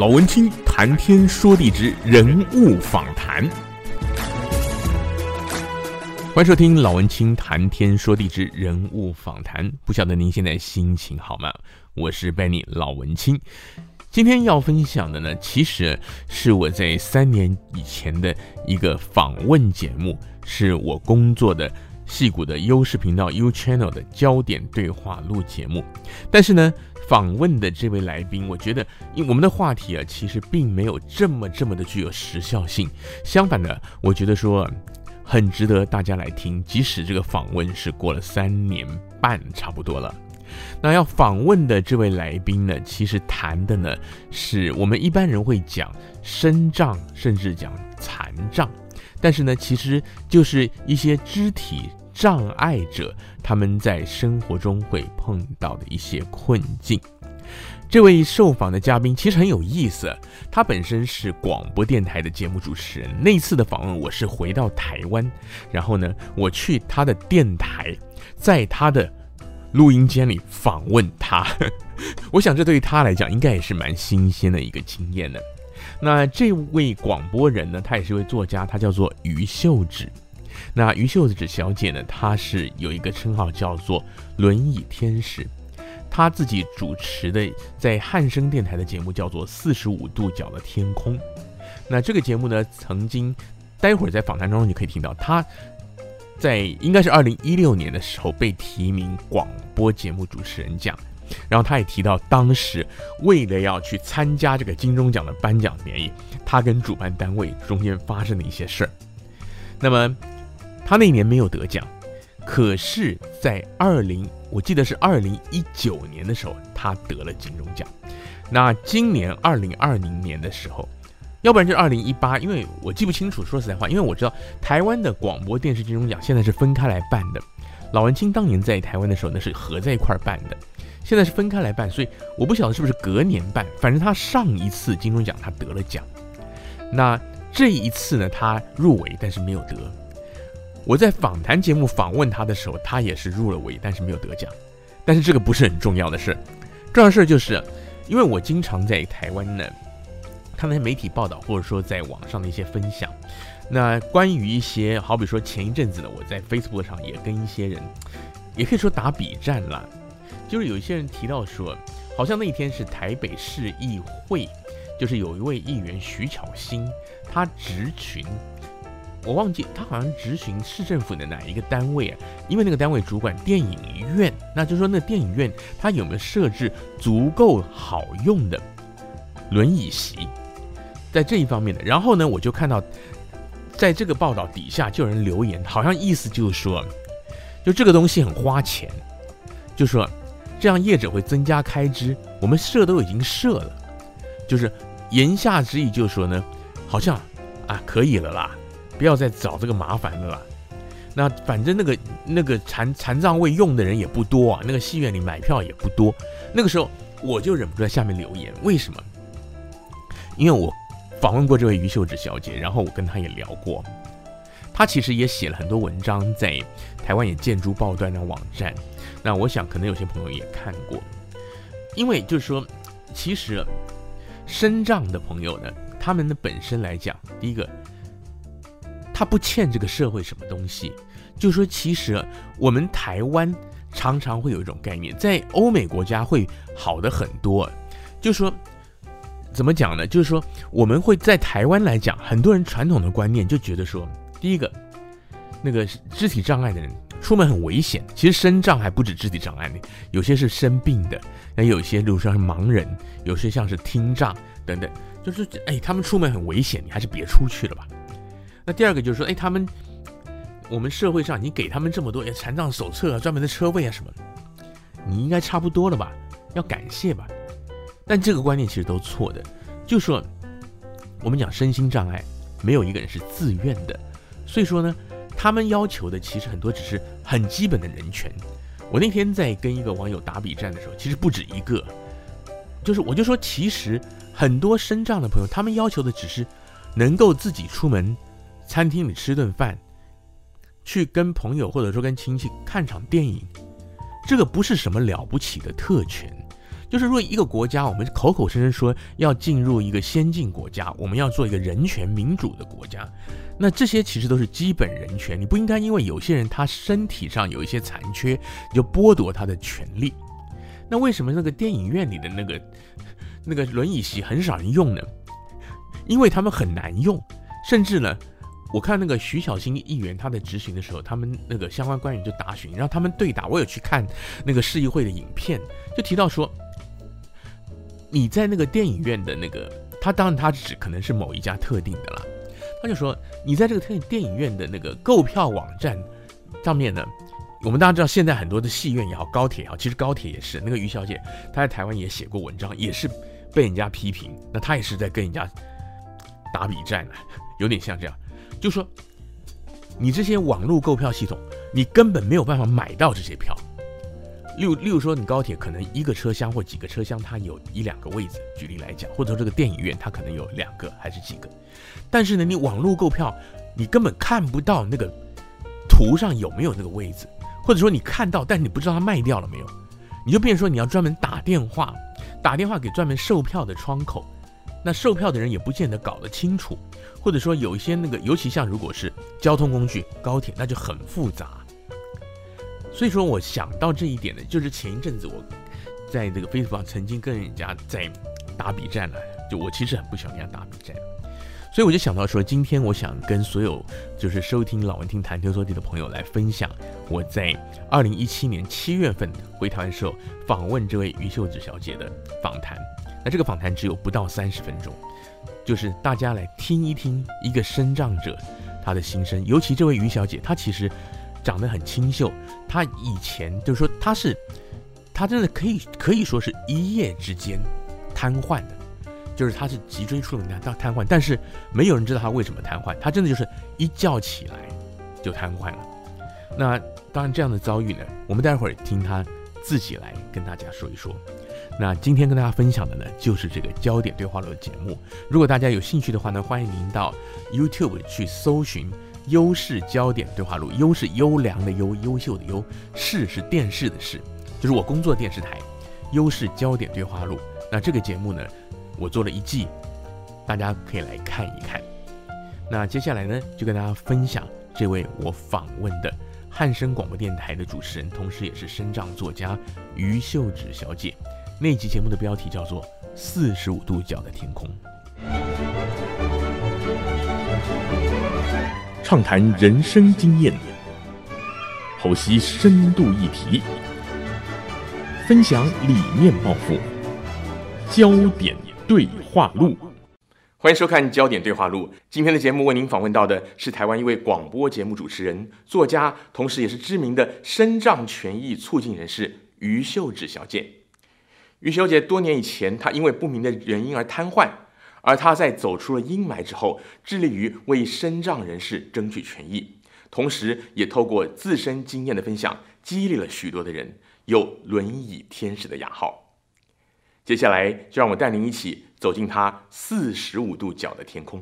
老文青谈天说地之人物访谈，欢迎收听老文青谈天说地之人物访谈。不晓得您现在心情好吗？我是 Benny 老文青。今天要分享的呢，其实是我在3年以前的一个访问节目，是我工作的矽谷的优势频道 YouChannel 的焦点对话录节目。但是呢，访问的这位来宾，我觉得我们的话题啊，其实并没有这么的具有时效性。相反的，我觉得说很值得大家来听，即使这个访问是过了3年半差不多了。那要访问的这位来宾呢，其实谈的呢是我们一般人会讲身障，甚至讲残障，但是呢，其实就是一些肢体障碍者他们在生活中会碰到的一些困境。这位受访的嘉宾其实很有意思，他本身是广播电台的节目主持人。那一次的访问，我是回到台湾，然后呢，我去他的电台，在他的录音间里访问他我想这对于他来讲应该也是蛮新鲜的一个经验的。那这位广播人呢，他也是位作家，他叫做余秀芷。那余秀芷小姐呢，她是有一个称号叫做轮椅天使。她自己主持的在汉声电台的节目叫做45度角的天空。那这个节目呢，曾经待会儿在访谈中你可以听到，她在应该是2016年的时候被提名广播节目主持人奖，然后他也提到，当时为了要去参加这个金钟奖的颁奖典礼，他跟主办单位中间发生的一些事儿。那么他那年没有得奖，可是在2019年的时候，他得了金钟奖。那今年2020年的时候，要不然就2018，因为我记不清楚，说实在话，因为我知道台湾的广播电视金钟奖现在是分开来办的。老文青当年在台湾的时候呢，是合在一块办的，现在是分开来办，所以我不晓得是不是隔年办。反正他上一次金钟奖他得了奖，那这一次呢，他入围但是没有得。我在访谈节目访问他的时候，他也是入了围，但是没有得奖。但是这个不是很重要的事，重要的事就是因为我经常在台湾呢看那些媒体报道，或者说在网上的一些分享，那关于一些，好比说前一阵子呢，我在 Facebook 上也跟一些人，也可以说打比战啦，就是有一些人提到说，好像那一天是台北市议会，就是有一位议员徐巧芯，他质询，我忘记他好像质询市政府的哪一个单位啊，因为那个单位主管电影院，那就说那电影院他有没有设置足够好用的轮椅席在这一方面的。然后呢，我就看到在这个报道底下就有人留言，好像意思就是说，就这个东西很花钱，就说这样业者会增加开支，我们设都已经设了，就是言下之意就是说呢，好像啊可以了啦，不要再找这个麻烦了啦。那反正那个残障位用的人也不多啊，那个戏院里买票也不多。那个时候我就忍不住在下面留言，为什么？因为我访问过这位余秀芷小姐，然后我跟她也聊过，她其实也写了很多文章，在台湾也见诸报端的网站，那我想可能有些朋友也看过。因为就是说，其实身障的朋友呢，他们的本身来讲，第一个他不欠这个社会什么东西，就是说其实我们台湾常常会有一种概念，在欧美国家会好的很多，就是说怎么讲呢？就是说，我们会在台湾来讲，很多人传统的观念就觉得说，第一个，那个肢体障碍的人出门很危险。其实身障还不止肢体障碍呢，有些是生病的，那有些，例如说是盲人，有些像是听障等等，就是他们出门很危险，你还是别出去了吧。那第二个就是说，他们，我们社会上你给他们这么多残障手册啊、专门的车位啊什么，你应该差不多了吧？要感谢吧。但这个观念其实都错的，就是说我们讲身心障碍没有一个人是自愿的，所以说呢，他们要求的其实很多只是很基本的人权。我那天在跟一个网友打比战的时候，其实不止一个，就是我就说，其实很多身障的朋友，他们要求的只是能够自己出门餐厅里吃顿饭，去跟朋友或者说跟亲戚看场电影，这个不是什么了不起的特权，就是如果一个国家，我们口口声声说要进入一个先进国家，我们要做一个人权民主的国家，那这些其实都是基本人权，你不应该因为有些人他身体上有一些残缺，你就剥夺他的权利。那为什么那个电影院里的那个轮椅席很少人用呢？因为他们很难用，甚至呢，我看那个徐小新议员他在执行的时候，他们那个相关官员就答询，让他们对答。我有去看那个市议会的影片，就提到说，你在那个电影院的那个，他当然他只可能是某一家特定的啦，他就说你在这个电影院的那个购票网站上面呢。我们大家知道现在很多的戏院也好，高铁也好，其实高铁也是，那个于小姐她在台湾也写过文章，也是被人家批评，那她也是在跟人家打比战啊，有点像这样，就说你这些网络购票系统你根本没有办法买到这些票，例如说你高铁可能一个车厢或几个车厢它有一两个位置，举例来讲，或者说这个电影院它可能有两个还是几个，但是呢你网络购票你根本看不到那个图上有没有那个位置，或者说你看到但是你不知道它卖掉了没有，你就变成说你要专门打电话给专门售票的窗口，那售票的人也不见得搞得清楚，或者说有一些那个，尤其像如果是交通工具高铁那就很复杂。所以说我想到这一点呢，就是前一阵子我在这个 Facebook 上曾经跟人家在打比战了，就我其实很不喜欢跟人家打比战，所以我就想到说，今天我想跟所有就是收听老文听谈天说地的朋友来分享，我在2017年7月份回台湾时候访问这位于秀芷小姐的访谈。那这个访谈只有不到30分钟，就是大家来听一听一个身障者她的心声。尤其这位于小姐，她其实长得很清秀，她以前就是说她真的可以说是一夜之间瘫痪的。就是他是脊椎出了问题，他瘫痪，但是没有人知道他为什么瘫痪，他真的就是一觉起来就瘫痪了。那当然这样的遭遇呢，我们待会儿听他自己来跟大家说一说。那今天跟大家分享的呢，就是这个焦点对话录的节目。如果大家有兴趣的话呢，欢迎您到 YouTube 去搜寻优势焦点对话录，优是优良的优，优秀的优，势是电视的势，就是我工作电视台优势焦点对话录。那这个节目呢我做了1季，大家可以来看一看。那接下来呢，就跟大家分享这位我访问的汉声广播电台的主持人，同时也是身障作家于秀芷小姐。那集节目的标题叫做《45度角的天空》。畅谈人生经验，剖析深度议题，分享理念抱负，焦点。对话录，欢迎收看《焦点对话录》。今天的节目为您访问到的是台湾一位广播节目主持人、作家，同时也是知名的身障权益促进人士于秀芷小姐。于小姐多年以前，她因为不明的原因而瘫痪，而她在走出了阴霾之后，致力于为身障人士争取权益，同时也透过自身经验的分享，激励了许多的人，有“轮椅天使”的雅号。接下来就让我带您一起走进他45度角的天空。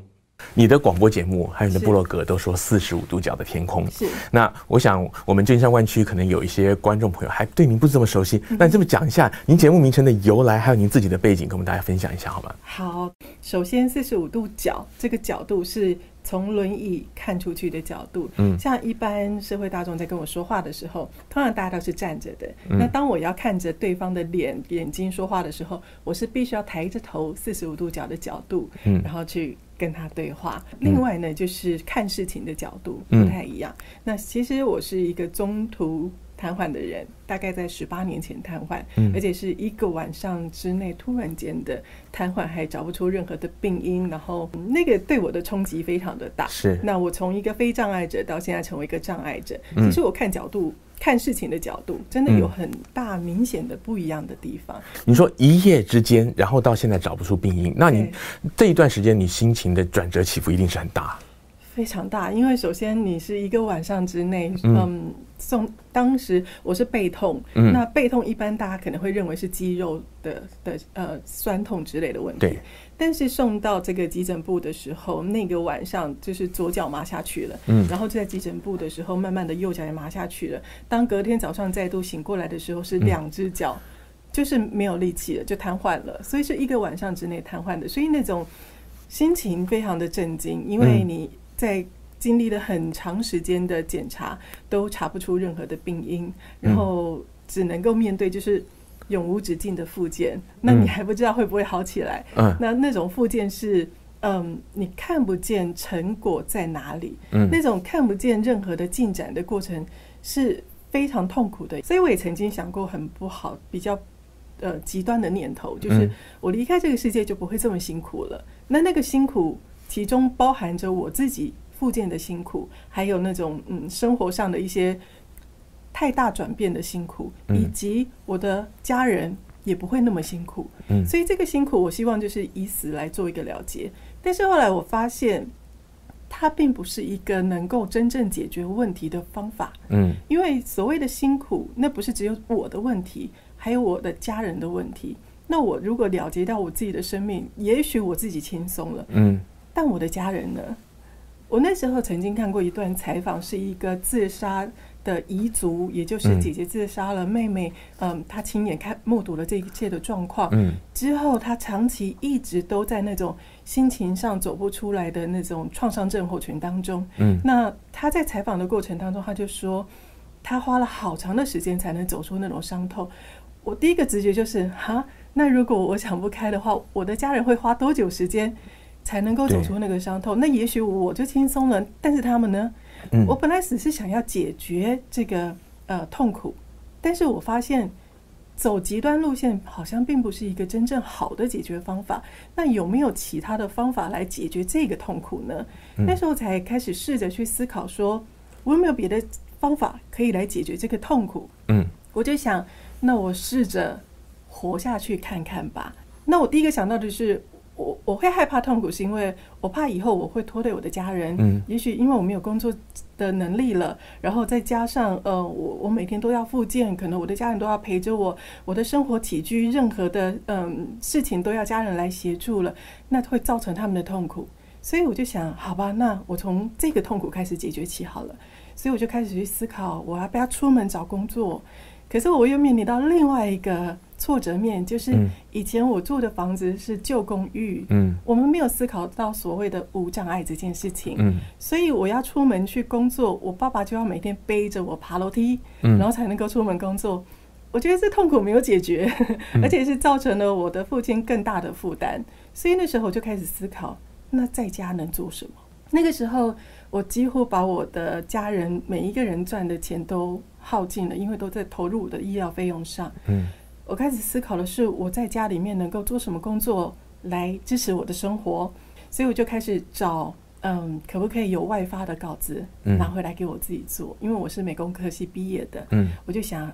你的广播节目还有你的部落格都说45度角的天空，是。那我想我们眷山湾区可能有一些观众朋友还对您不是这么熟悉，那你这么讲一下您节目名称的由来，还有您自己的背景，跟我们大家分享一下好吗？好，首先45度角这个角度是从轮椅看出去的角度，像一般社会大众在跟我说话的时候，通常大家都是站着的，那当我要看着对方的脸、眼睛说话的时候，我是必须要抬着头45度角的角度，然后去跟他对话。另外呢，就是看事情的角度不太一样。那其实我是一个中途瘫痪的人，大概在18年前瘫痪，而且是1个晚上之内突然间的瘫痪，还找不出任何的病因，然后那个对我的冲击非常的大。是。那我从一个非障碍者到现在成为一个障碍者，其实我看角度、看事情的角度真的有很大明显的不一样的地方。你说一夜之间，然后到现在找不出病因，那你这一段时间你心情的转折起伏一定是很大。非常大，因为首先你是1个晚上之内，当时我是背痛，那背痛一般大家可能会认为是肌肉的酸痛之类的问题，但是送到这个急诊部的时候，那个晚上就是左脚麻下去了，然后就在急诊部的时候，慢慢的右脚也麻下去了。当隔天早上再度醒过来的时候，是2只脚。就是没有力气了，就瘫痪了，所以是一个晚上之内瘫痪的，所以那种心情非常的震惊，因为你在经历了很长时间的检查都查不出任何的病因，然后只能够面对就是永无止境的复健，那你还不知道会不会好起来，那种复健是你看不见成果在哪里，那种看不见任何的进展的过程是非常痛苦的。所以我也曾经想过很不好比较极端的念头，就是我离开这个世界就不会这么辛苦了，那个辛苦其中包含着我自己复健的辛苦，还有那种生活上的一些太大转变的辛苦，以及我的家人也不会那么辛苦，所以这个辛苦我希望就是以死来做一个了结。但是后来我发现它并不是一个能够真正解决问题的方法，因为所谓的辛苦那不是只有我的问题，还有我的家人的问题，那我如果了结到我自己的生命，也许我自己轻松了，但我的家人呢？我那时候曾经看过一段采访，是一个自杀的遗族，也就是姐姐自杀了，妹妹她亲眼目睹了这一切的状况，之后她长期一直都在那种心情上走不出来的那种创伤症候群当中，那她在采访的过程当中，她就说她花了好长的时间才能走出那种伤痛。我第一个直觉就是哈，那如果我想不开的话，我的家人会花多久时间才能够走出那个伤痛？那也许我就轻松了，但是他们呢？我本来只是想要解决这个痛苦，但是我发现走极端路线好像并不是一个真正好的解决方法。那有没有其他的方法来解决这个痛苦呢？那时候才开始试着去思考说，我有没有别的方法可以来解决这个痛苦？我就想，那我试着活下去看看吧。那我第一个想到的是，我会害怕痛苦是因为我怕以后我会拖累我的家人，也许因为我没有工作的能力了，然后再加上我每天都要复健，可能我的家人都要陪着我，我的生活起居任何的事情都要家人来协助了，那会造成他们的痛苦。所以我就想，好吧，那我从这个痛苦开始解决起好了。所以我就开始去思考，我要不要出门找工作？可是我又面临到另外一个挫折面，就是以前我住的房子是旧公寓，我们没有思考到所谓的无障碍这件事情，所以我要出门去工作，我爸爸就要每天背着我爬楼梯，然后才能够出门工作。我觉得这痛苦没有解决，而且是造成了我的父亲更大的负担。所以那时候我就开始思考，那在家能做什么？那个时候我几乎把我的家人每一个人赚的钱都耗尽了，因为都在投入我的医疗费用上。我开始思考的是，我在家里面能够做什么工作来支持我的生活。所以我就开始找可不可以有外发的稿子拿回来给我自己做，因为我是美工科系毕业的，我就想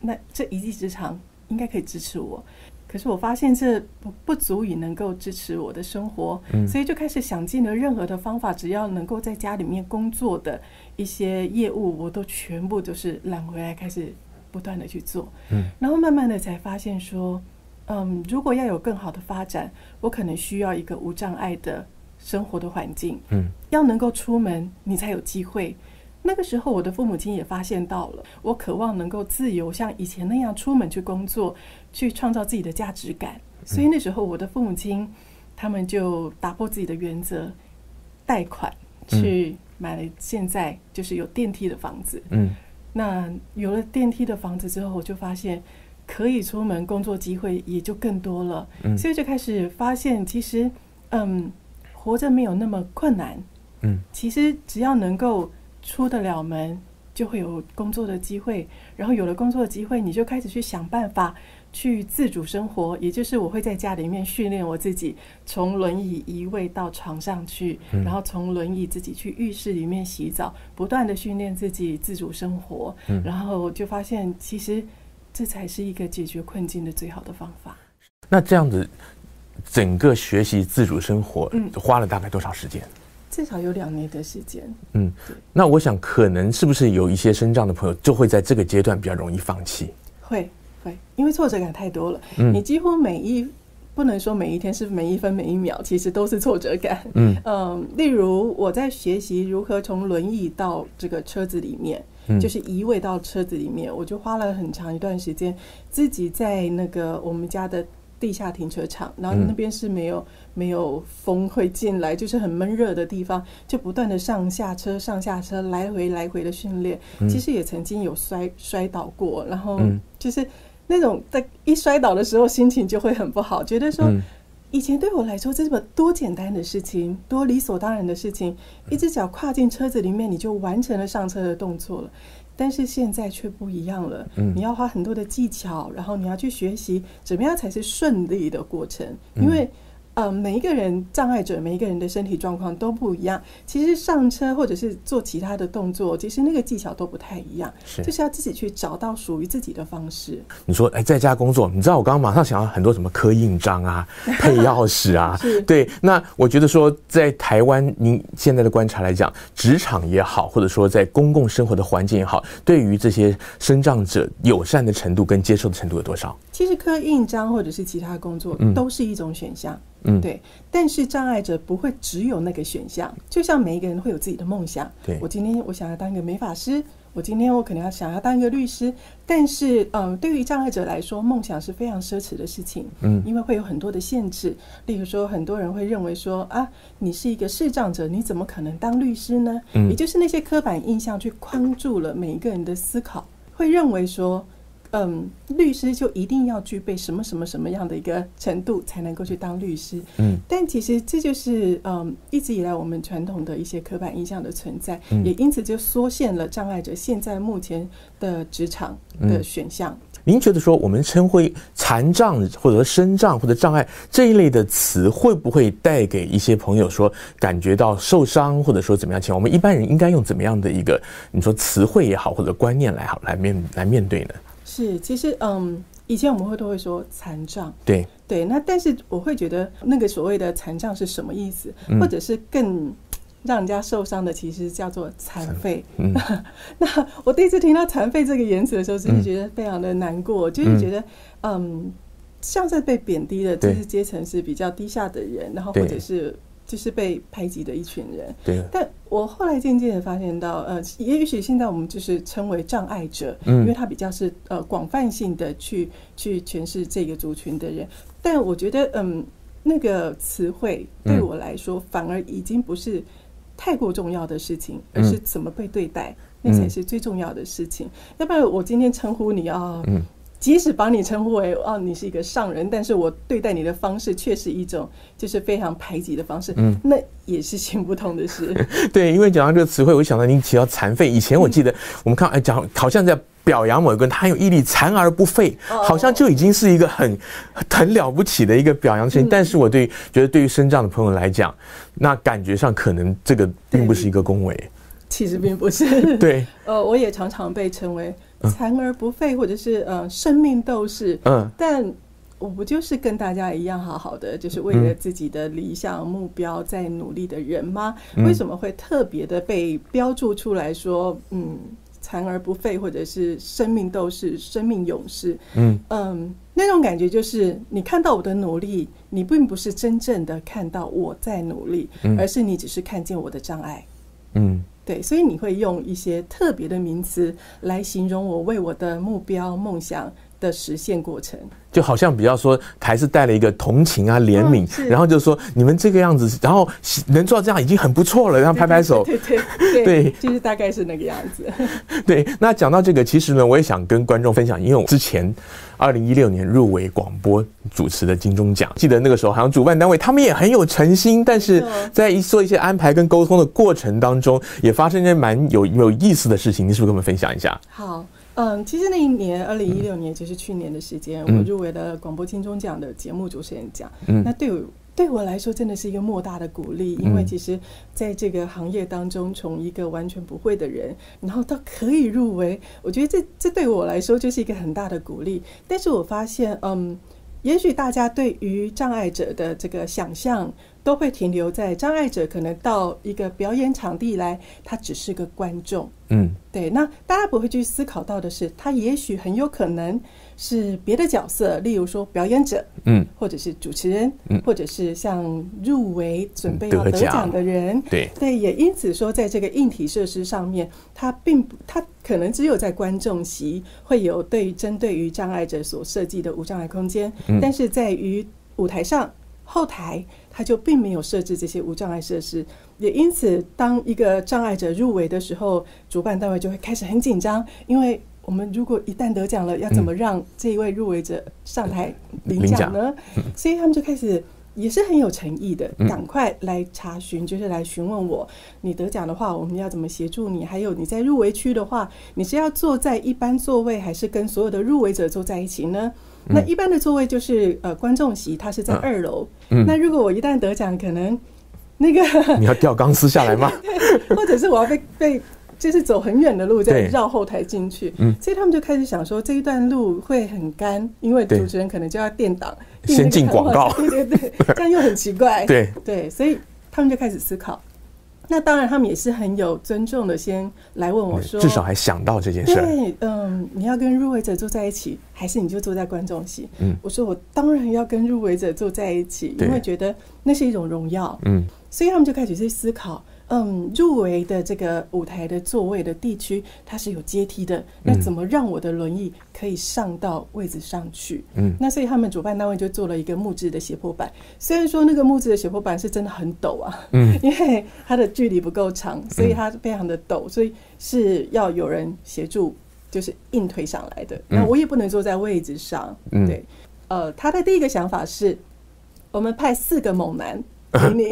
那这一技之长应该可以支持我。可是我发现这 不足以能够支持我的生活，所以就开始想尽了任何的方法，只要能够在家里面工作的一些业务我都全部就是揽回来，开始不断的去做，然后慢慢的才发现说如果要有更好的发展，我可能需要一个无障碍的生活的环境，要能够出门你才有机会。那个时候我的父母亲也发现到了，我渴望能够自由像以前那样出门去工作，去创造自己的价值感。所以那时候我的父母亲他们就打破自己的原则，贷款去买了现在就是有电梯的房子。那有了电梯的房子之后，我就发现可以出门工作机会也就更多了，所以就开始发现其实活着没有那么困难，其实只要能够出得了门就会有工作的机会，然后有了工作的机会，你就开始去想办法去自主生活，也就是我会在家里面训练我自己，从轮椅移位到床上去，然后从轮椅自己去浴室里面洗澡，不断的训练自己自主生活，然后就发现其实这才是一个解决困境的最好的方法。那这样子整个学习自主生活花了大概多少时间？至少有2年的时间。那我想可能是不是有一些身障的朋友就会在这个阶段比较容易放弃？会，因为挫折感太多了，你几乎不能说每一天，是每一分每一秒其实都是挫折感。例如我在学习如何从轮椅到这个车子里面，就是移位到车子里面。我就花了很长一段时间自己在那个我们家的地下停车场，然后那边是没有风会进来，就是很闷热的地方，就不断的上下车上下车，来回的训练。其实也曾经有摔倒过，然后就是那种在一摔倒的时候心情就会很不好，觉得说以前对我来说这么多简单的事情，多理所当然的事情，一只脚跨进车子里面你就完成了上车的动作了。但是现在却不一样了，你要花很多的技巧，然后你要去学习怎么样才是顺利的过程。因为每一个人障碍者，每一个人的身体状况都不一样，其实上车或者是做其他的动作，其实那个技巧都不太一样，就是要自己去找到属于自己的方式。你说哎，在家工作，你知道我刚刚马上想到很多什么刻印章啊配钥匙啊对，那我觉得说在台湾您现在的观察来讲，职场也好，或者说在公共生活的环境也好，对于这些身障者友善的程度跟接受的程度有多少？其实刻印章或者是其他工作都是一种选项，对，但是障碍者不会只有那个选项，就像每一个人会有自己的梦想。对，我今天我想要当一个美发师，我今天我可能要想要当一个律师，但是对于障碍者来说，梦想是非常奢侈的事情，因为会有很多的限制。例如说很多人会认为说啊，你是一个视障者，你怎么可能当律师呢？也就是那些刻板印象去框住了每一个人的思考，会认为说律师就一定要具备什么样的一个程度才能够去当律师。但其实这就是一直以来我们传统的一些刻板印象的存在，也因此就缩限了障碍者现在目前的职场的选项。您觉得说我们称呼残障或者身障或者障碍这一类的词，会不会带给一些朋友说感觉到受伤，或者说怎么样？我们一般人应该用怎么样的一个你说词汇也好，或者观念来面对呢？是，其实以前我们都会说残障，对，那但是我会觉得那个所谓的残障是什么意思，或者是更让人家受伤的，其实叫做残废。那我第一次听到残废这个言辞的时候，就是觉得非常的难过，就是觉得像是被贬低的，就是阶层是比较低下的人，然后或者是就是被排挤的一群人。对，但我后来渐渐的发现到，也许现在我们就是称为障碍者，因为他比较是广泛性的去诠释这个族群的人。但我觉得，那个词汇对我来说，反而已经不是太过重要的事情，而是怎么被对待，那才是最重要的事情。要不然我今天称呼你啊，即使把你称呼为哦，你是一个上人，但是我对待你的方式却是一种就是非常排挤的方式，那也是行不通的事。对，因为讲到这个词汇，我想到您提到残废，以前我记得我们看讲好像在表扬某一个人，他很有毅力，残而不废，好像就已经是一个很了不起的一个表扬事情。但是我觉得对于身障的朋友来讲，那感觉上可能这个并不是一个恭维。其实并不是。对，我也常常被称为残而不废，或者是生命斗士。但我不就是跟大家一样好好的，就是为了自己的理想目标在努力的人吗？为什么会特别的被标注出来说残而不废，或者是生命斗士、生命勇士？那种感觉就是你看到我的努力，你并不是真正的看到我在努力，而是你只是看见我的障碍。对，所以你会用一些特别的名词来形容我为我的目标、梦想的实现过程，就好像比较说还是带了一个同情啊、怜悯，然后就说你们这个样子，然后能做到这样已经很不错了，然后拍拍手，对，就是大概是那个样子。对，那讲到这个，其实呢，我也想跟观众分享，因为我之前2016年入围广播主持的金钟奖，记得那个时候好像主办单位他们也很有诚心，但是在做一些安排跟沟通的过程当中，也发生一些蛮有意思的事情，你是不是跟我们分享一下？好。其实那一年2016年就是去年的时间，我入围了广播金钟奖的节目主持人奖。那对我来说真的是一个莫大的鼓励，因为其实在这个行业当中，从一个完全不会的人，然后到可以入围，我觉得这对我来说就是一个很大的鼓励。但是我发现，也许大家对于障碍者的这个想象都会停留在障碍者可能到一个表演场地来，他只是个观众。嗯，对。那大家不会去思考到的是，他也许很有可能是别的角色，例如说表演者，嗯，或者是主持人，嗯，或者是像入围准备要得奖的人，对对。也因此说，在这个硬体设施上面，他可能只有在观众席会有针对于障碍者所设计的无障碍空间，嗯，但是在于舞台上、后台，他就并没有设置这些无障碍设施。也因此，当一个障碍者入围的时候，主办单位就会开始很紧张，因为我们如果一旦得奖了，要怎么让这一位入围者上台领奖呢？所以他们就开始也是很有诚意的，赶快来查询，就是来询问我，你得奖的话，我们要怎么协助你？还有你在入围区的话，你是要坐在一般座位，还是跟所有的入围者坐在一起呢？那一般的座位就是观众席，它是在2楼。那如果我一旦得奖，可能那个你要吊钢丝下来吗？或者是我要被就是走很远的路再绕后台进去，所以他们就开始想说这一段路会很干，因为主持人可能就要垫档先进广告，对对对，这样又很奇怪，对对，所以他们就开始思考。那当然他们也是很有尊重的，先来问我说至少还想到这件事，对，嗯，你要跟入围者坐在一起，还是你就坐在观众席？我说我当然要跟入围者坐在一起，因为觉得那是一种荣耀，所以他们就开始去思考，入围的这个舞台的座位的地区，它是有阶梯的，那怎么让我的轮椅可以上到位置上去？那所以他们主办单位就做了一个木质的斜坡板，虽然说那个木质的斜坡板是真的很陡啊，因为它的距离不够长，所以它非常的陡，所以是要有人协助，就是硬推上来的。那我也不能坐在位置上，对，他的第一个想法是，我们派4个猛男。你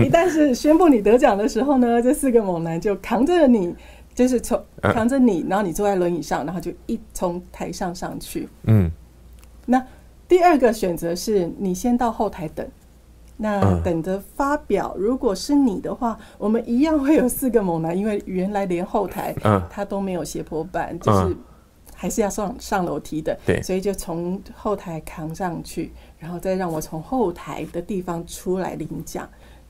一旦是宣布你得奖的时候呢，这4个猛男就扛着你，就是扛着你，然后你坐在轮椅上，然后就一从台上上去。那第二个选择是你先到后台等，那等着发表。如果是你的话，我们一样会有4个猛男，因为原来连后台他都没有斜坡板，就是还是要上楼梯的，所以就从后台扛上去，然后再让我从后台的地方出来领奖。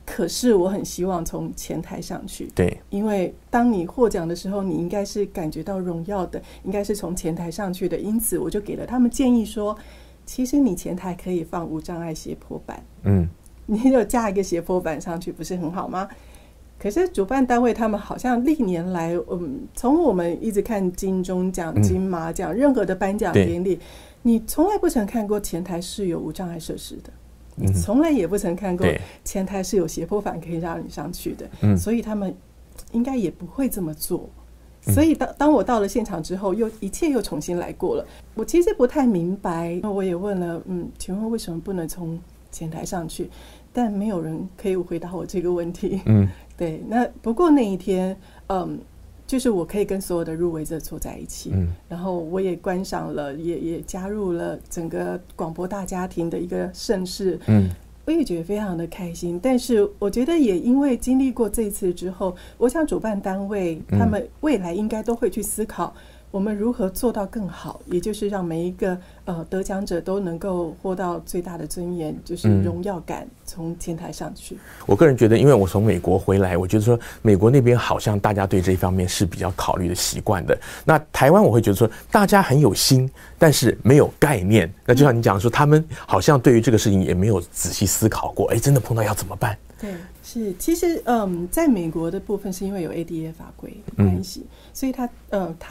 可是我很希望从前台上去，对，因为当你获奖的时候，你应该是感觉到荣耀的，应该是从前台上去的。因此我就给了他们建议说，其实你前台可以放无障碍斜坡板，你就架一个斜坡板上去，不是很好吗？可是主办单位他们好像历年来，从我们一直看金钟奖、金马奖，任何的颁奖典礼，你从来不曾看过前台是有无障碍设施的，你从来也不曾看过前台是有斜坡板可以让你上去的，所以他们应该也不会这么做。所以当我到了现场之后，一切又重新来过了。我其实不太明白，我也问了，请问为什么不能从前台上去？但没有人可以回答我这个问题。对，那不过那一天，就是我可以跟所有的入围者坐在一起，然后我也观赏了，也加入了整个广播大家庭的一个盛事，我也觉得非常的开心。但是我觉得也因为经历过这一次之后，我想主办单位他们未来应该都会去思考，我们如何做到更好，也就是让每一个得奖者都能够获到最大的尊严，就是荣耀感，从前台上去。我个人觉得，因为我从美国回来，我觉得说美国那边好像大家对这一方面是比较考虑的习惯的。那台湾我会觉得说大家很有心，但是没有概念。那就像你讲说，他们好像对于这个事情也没有仔细思考过，哎，真的碰到要怎么办？对，是，其实在美国的部分是因为有 ADA 法规的关系，所以它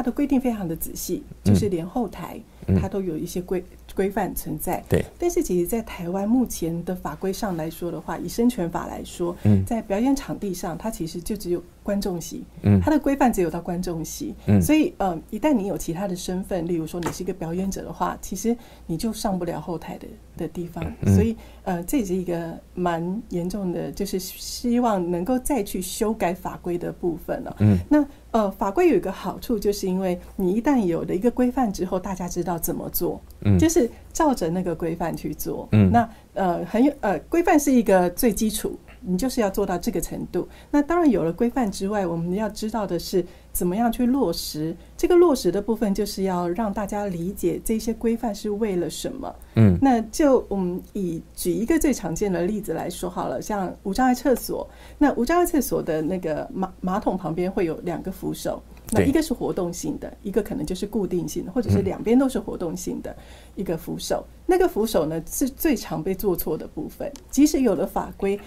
的规定非常的仔细，就是连后台它都有一些规范存在。对，但是其实在台湾目前的法规上来说的话，以生权法来说，在表演场地上它其实就只有观众席，它的规范只有到观众席，所以一旦你有其他的身份，例如说你是一个表演者的话，其实你就上不了后台的地方，所以这也是一个蛮严重的，就是希望能够再去修改法规的部分了。那法规有一个好处，就是因为你一旦有了一个规范之后，大家知道怎么做，就是照着那个规范去做。那规范是一个最基础，你就是要做到这个程度。那当然有了规范之外，我们要知道的是怎么样去落实。这个落实的部分就是要让大家理解这些规范是为了什么。嗯，那就我们以举一个最常见的例子来说好了，像无障碍厕所，那无障碍厕所的那个 马桶旁边会有两个扶手，那一个是活动性的，一个可能就是固定性的，或者是两边都是活动性的一个扶手。那个扶手呢是最常被做错的部分，即使有了法规，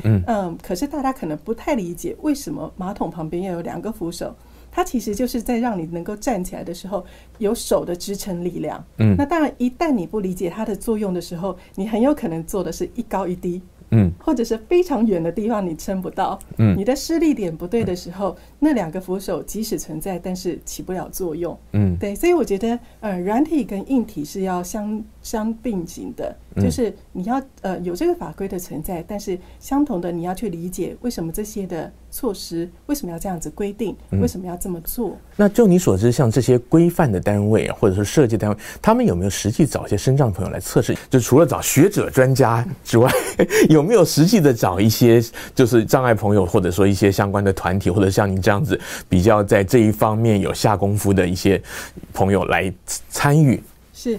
可是大家可能不太理解为什么马桶旁边要有两个扶手。它其实就是在让你能够站起来的时候有手的支撑力量。那当然一旦你不理解它的作用的时候，你很有可能做的是一高一低，或者是非常远的地方你撑不到，你的施力点不对的时候，那两个扶手即使存在但是起不了作用，对，所以我觉得软体跟硬体是要相并行的，就是你要有这个法规的存在，但是相同的你要去理解为什么这些的措施，为什么要这样子规定，为什么要这么做。那就你所知，像这些规范的单位或者是设计单位，他们有没有实际找一些身障朋友来测试？就除了找学者专家之外，有没有实际的找一些就是障碍朋友，或者说一些相关的团体，或者像您这样子比较在这一方面有下功夫的一些朋友来参与？是。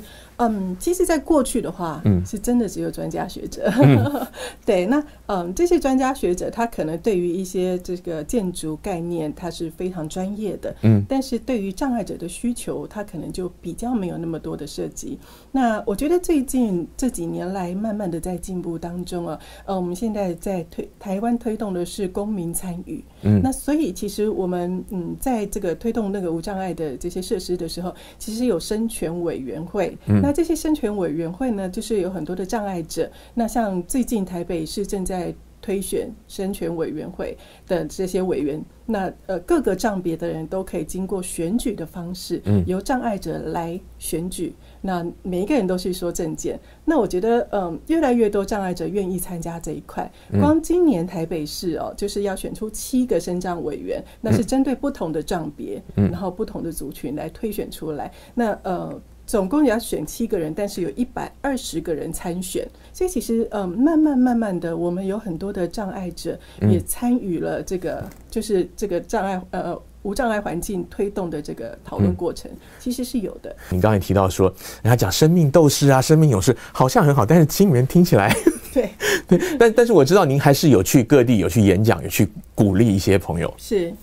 其实在过去的话，是真的只有专家学者，对，那这些专家学者他可能对于一些这个建筑概念他是非常专业的，但是对于障碍者的需求他可能就比较没有那么多的涉及。那我觉得最近这几年来慢慢的在进步当中啊，我们现在在台湾推动的是公民参与，那所以其实我们在这个推动那个无障碍的这些设施的时候，其实有身权委员会，那这些身权委员会呢，就是有很多的障碍者。那像最近台北市正在推选身权委员会的这些委员，那各个障别的人都可以经过选举的方式，由障碍者来选举。那每一个人都是说政见。那我觉得，越来越多障碍者愿意参加这一块。光今年台北市哦，就是要选出7个身障委员，那是针对不同的障别，然后不同的族群来推选出来。那总共也要选7个人，但是有120个人参选，所以其实慢慢的，我们有很多的障碍者也参与了这个，就是这个无障碍环境推动的这个讨论过程，其实是有的。你刚才提到说，人家讲生命斗士啊，生命勇士，好像很好，但是亲人听起来对，但是我知道您还是有去各地有去演讲，有去鼓励一些朋友。是。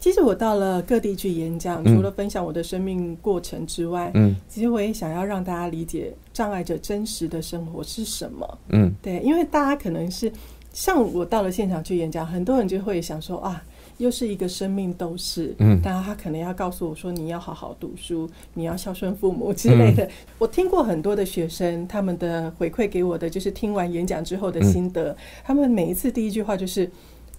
其实我到了各地去演讲，除了分享我的生命过程之外，其实我也想要让大家理解障碍者真实的生活是什么。对，因为大家可能是像我到了现场去演讲，很多人就会想说啊，又是一个生命斗士，大家他可能要告诉我说你要好好读书，你要孝顺父母之类的。我听过很多的学生，他们的回馈给我的就是听完演讲之后的心得，他们每一次第一句话就是。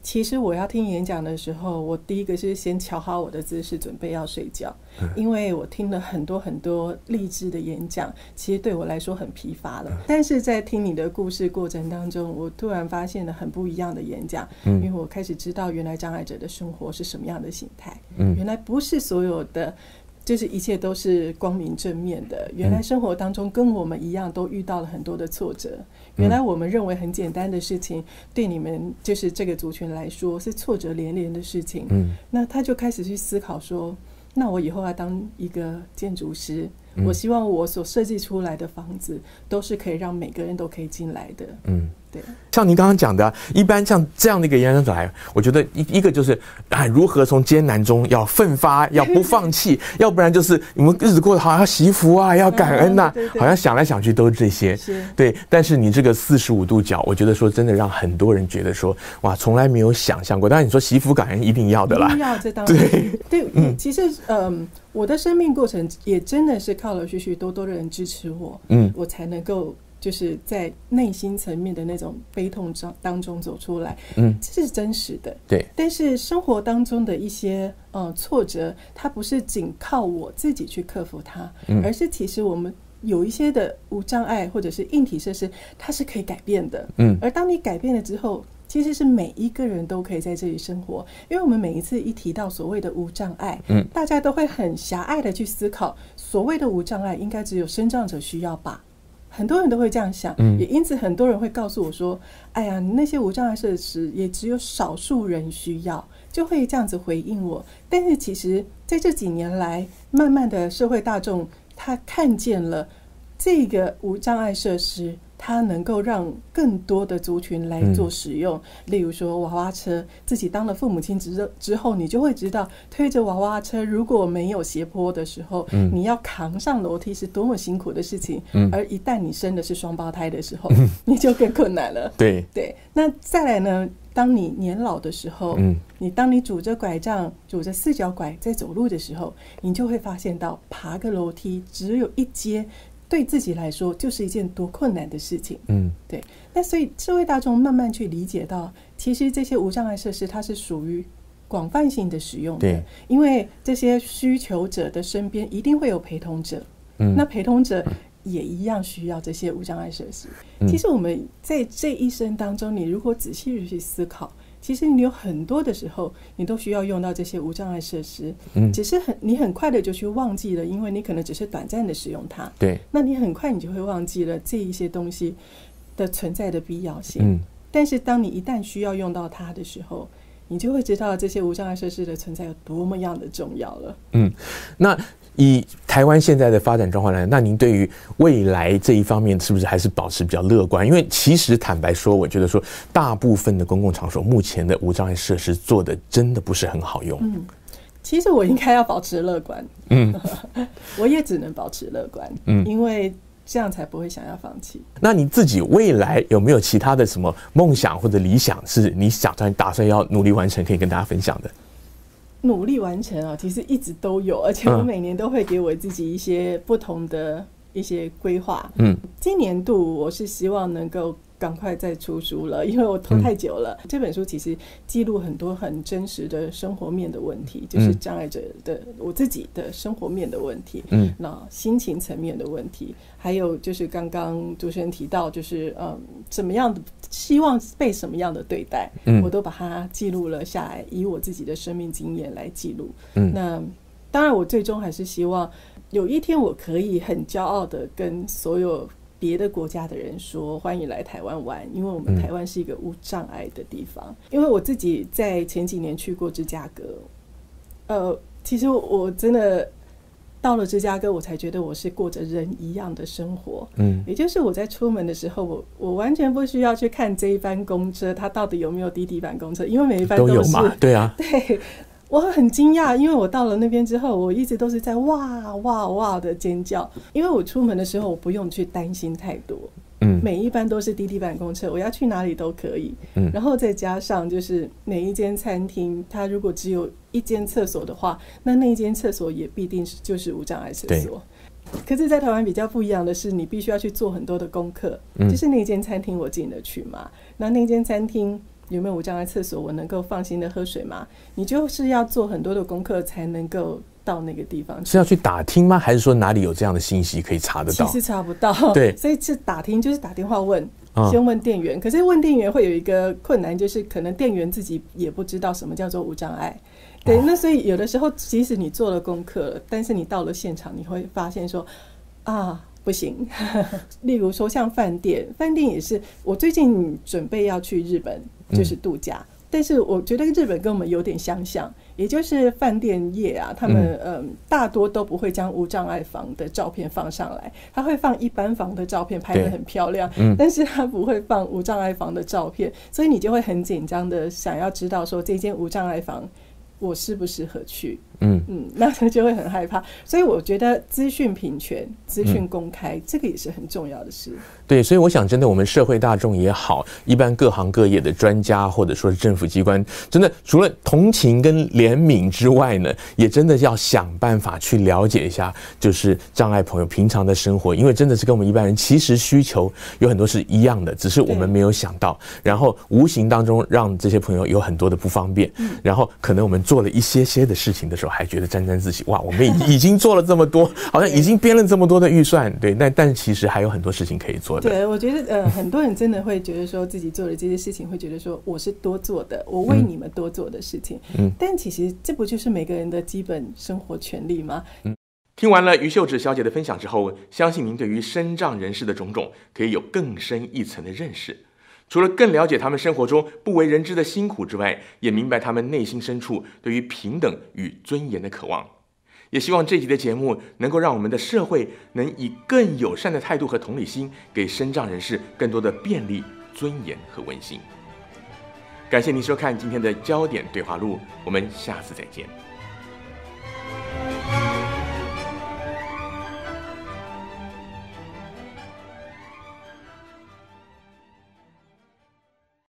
其实我要听演讲的时候，我第一个是先瞧好我的姿势，准备要睡觉，因为我听了很多很多励志的演讲，其实对我来说很疲乏了。但是在听你的故事过程当中，我突然发现了很不一样的演讲，因为我开始知道原来障碍者的生活是什么样的形态，原来不是所有的就是一切都是光明正面的，原来生活当中跟我们一样都遇到了很多的挫折，原来我们认为很简单的事情，对你们就是这个族群来说是挫折连连的事情，那他就开始去思考说，那我以后要当一个建筑师，我希望我所设计出来的房子都是可以让每个人都可以进来的。对，像您刚刚讲的，一般像这样的一个演讲者来，我觉得一个就是如何从艰难中要奋发，要不放弃，要不然就是你们日子过得好，要惜福啊，要感恩啊，好像想来想去都是这些。对，但是你这个45度角，我觉得说真的让很多人觉得说，哇，从来没有想象过。当然你说惜福感恩一定要的啦，一定要，这当然对，其实我的生命过程也真的是靠了许许多多的人支持我，我才能够。就是在内心层面的那种悲痛当中走出来，这是真实的。对，但是生活当中的一些挫折，它不是仅靠我自己去克服它，而是其实我们有一些的无障碍或者是硬体设施，它是可以改变的。而当你改变了之后，其实是每一个人都可以在这里生活，因为我们每一次一提到所谓的无障碍，大家都会很狭隘的去思考，所谓的无障碍应该只有身障者需要吧。很多人都会这样想，也因此很多人会告诉我说，哎呀，那些无障碍设施也只有少数人需要，就会这样子回应我。但是其实在这几年来，慢慢的社会大众他看见了这个无障碍设施它能够让更多的族群来做使用，例如说娃娃车，自己当了父母亲之后，你就会知道推着娃娃车如果没有斜坡的时候，你要扛上楼梯是多么辛苦的事情，而一旦你生的是双胞胎的时候，你就更困难了。对对，那再来呢，当你年老的时候，你当你拄着拐杖、拄着四脚拐在走路的时候，你就会发现到爬个楼梯只有一阶，对自己来说就是一件多困难的事情。对，那所以社会大众慢慢去理解到，其实这些无障碍设施它是属于广泛性的使用的。对，因为这些需求者的身边一定会有陪同者，那陪同者也一样需要这些无障碍设施。其实我们在这一生当中，你如果仔细去思考，其实你有很多的时候你都需要用到这些无障碍设施，只是你很快的就去忘记了，因为你可能只是短暂的使用它。对，那你很快你就会忘记了这一些东西的存在的必要性。但是当你一旦需要用到它的时候，你就会知道这些无障碍设施的存在有多么样的重要了。那以台湾现在的发展状况来，那您对于未来这一方面是不是还是保持比较乐观？因为其实坦白说，我觉得说大部分的公共场所目前的无障碍设施做的真的不是很好用。其实我应该要保持乐观。我也只能保持乐观，因为这样才不会想要放弃。那你自己未来有没有其他的什么梦想或者理想是你打算要努力完成，可以跟大家分享的？努力完成啊，其实一直都有，而且我每年都会给我自己一些不同的一些规划。今年度我是希望能够赶快再出书了，因为我拖太久了。这本书其实记录很多很真实的生活面的问题，就是障碍者的我自己的生活面的问题，那心情层面的问题，还有就是刚刚主持人提到，就是怎么样的希望被什么样的对待，我都把它记录了下来，以我自己的生命经验来记录。那当然我最终还是希望有一天我可以很骄傲的跟所有别的国家的人说，欢迎来台湾玩，因为我们台湾是一个无障碍的地方。因为我自己在前几年去过芝加哥，其实我真的到了芝加哥，我才觉得我是过着人一样的生活。也就是我在出门的时候，我完全不需要去看这一班公车它到底有没有滴滴班公车，因为每一班都有嘛。对啊，对，我很惊讶，因为我到了那边之后，我一直都是在哇哇哇的尖叫，因为我出门的时候我不用去担心太多。每一班都是滴滴班公车，我要去哪里都可以。然后再加上就是每一间餐厅，它如果只有一间厕所的话，那一间厕所也必定就是无障碍厕所。可是在台湾比较不一样的是，你必须要去做很多的功课，就是那间餐厅我进得去嘛，那间餐厅有没有无障碍厕所，我能够放心的喝水吗？你就是要做很多的功课才能够到那个地方去。是要去打听吗？还是说哪里有这样的信息可以查得到？其实查不到。对，所以是打听，就是打电话问，先问店员。可是问店员会有一个困难，就是可能店员自己也不知道什么叫做无障碍。对，那所以有的时候即使你做了功课了，但是你到了现场你会发现说不行。例如说像饭店也是，我最近准备要去日本就是度假，但是我觉得日本跟我们有点相像，也就是饭店业啊，他们大多都不会将无障碍房的照片放上来，他会放一般房的照片，拍得很漂亮，但是他不会放无障碍房的照片，所以你就会很紧张的想要知道说这间无障碍房我适不适合去。那他就会很害怕。所以我觉得资讯平权、资讯公开，这个也是很重要的事。对，所以我想真的我们社会大众也好，一般各行各业的专家或者说是政府机关，真的除了同情跟怜悯之外呢，也真的要想办法去了解一下就是障碍朋友平常的生活，因为真的是跟我们一般人其实需求有很多是一样的，只是我们没有想到，然后无形当中让这些朋友有很多的不方便，然后可能我们做了一些的事情的时候还觉得沾沾自喜，哇，我们已经做了这么多，好像已经编了这么多的预算。对，但其实还有很多事情可以做的。对，我觉得很多人真的会觉得说自己做的这些事情，会觉得说我是多做的，我为你们多做的事情。但其实这不就是每个人的基本生活权利吗？听完了于秀芷小姐的分享之后，相信您对于身障人士的种种可以有更深一层的认识。除了更了解他们生活中不为人知的辛苦之外，也明白他们内心深处对于平等与尊严的渴望。也希望这集的节目能够让我们的社会能以更友善的态度和同理心，给身障人士更多的便利、尊严和温馨。感谢您收看今天的焦点对话录，我们下次再见。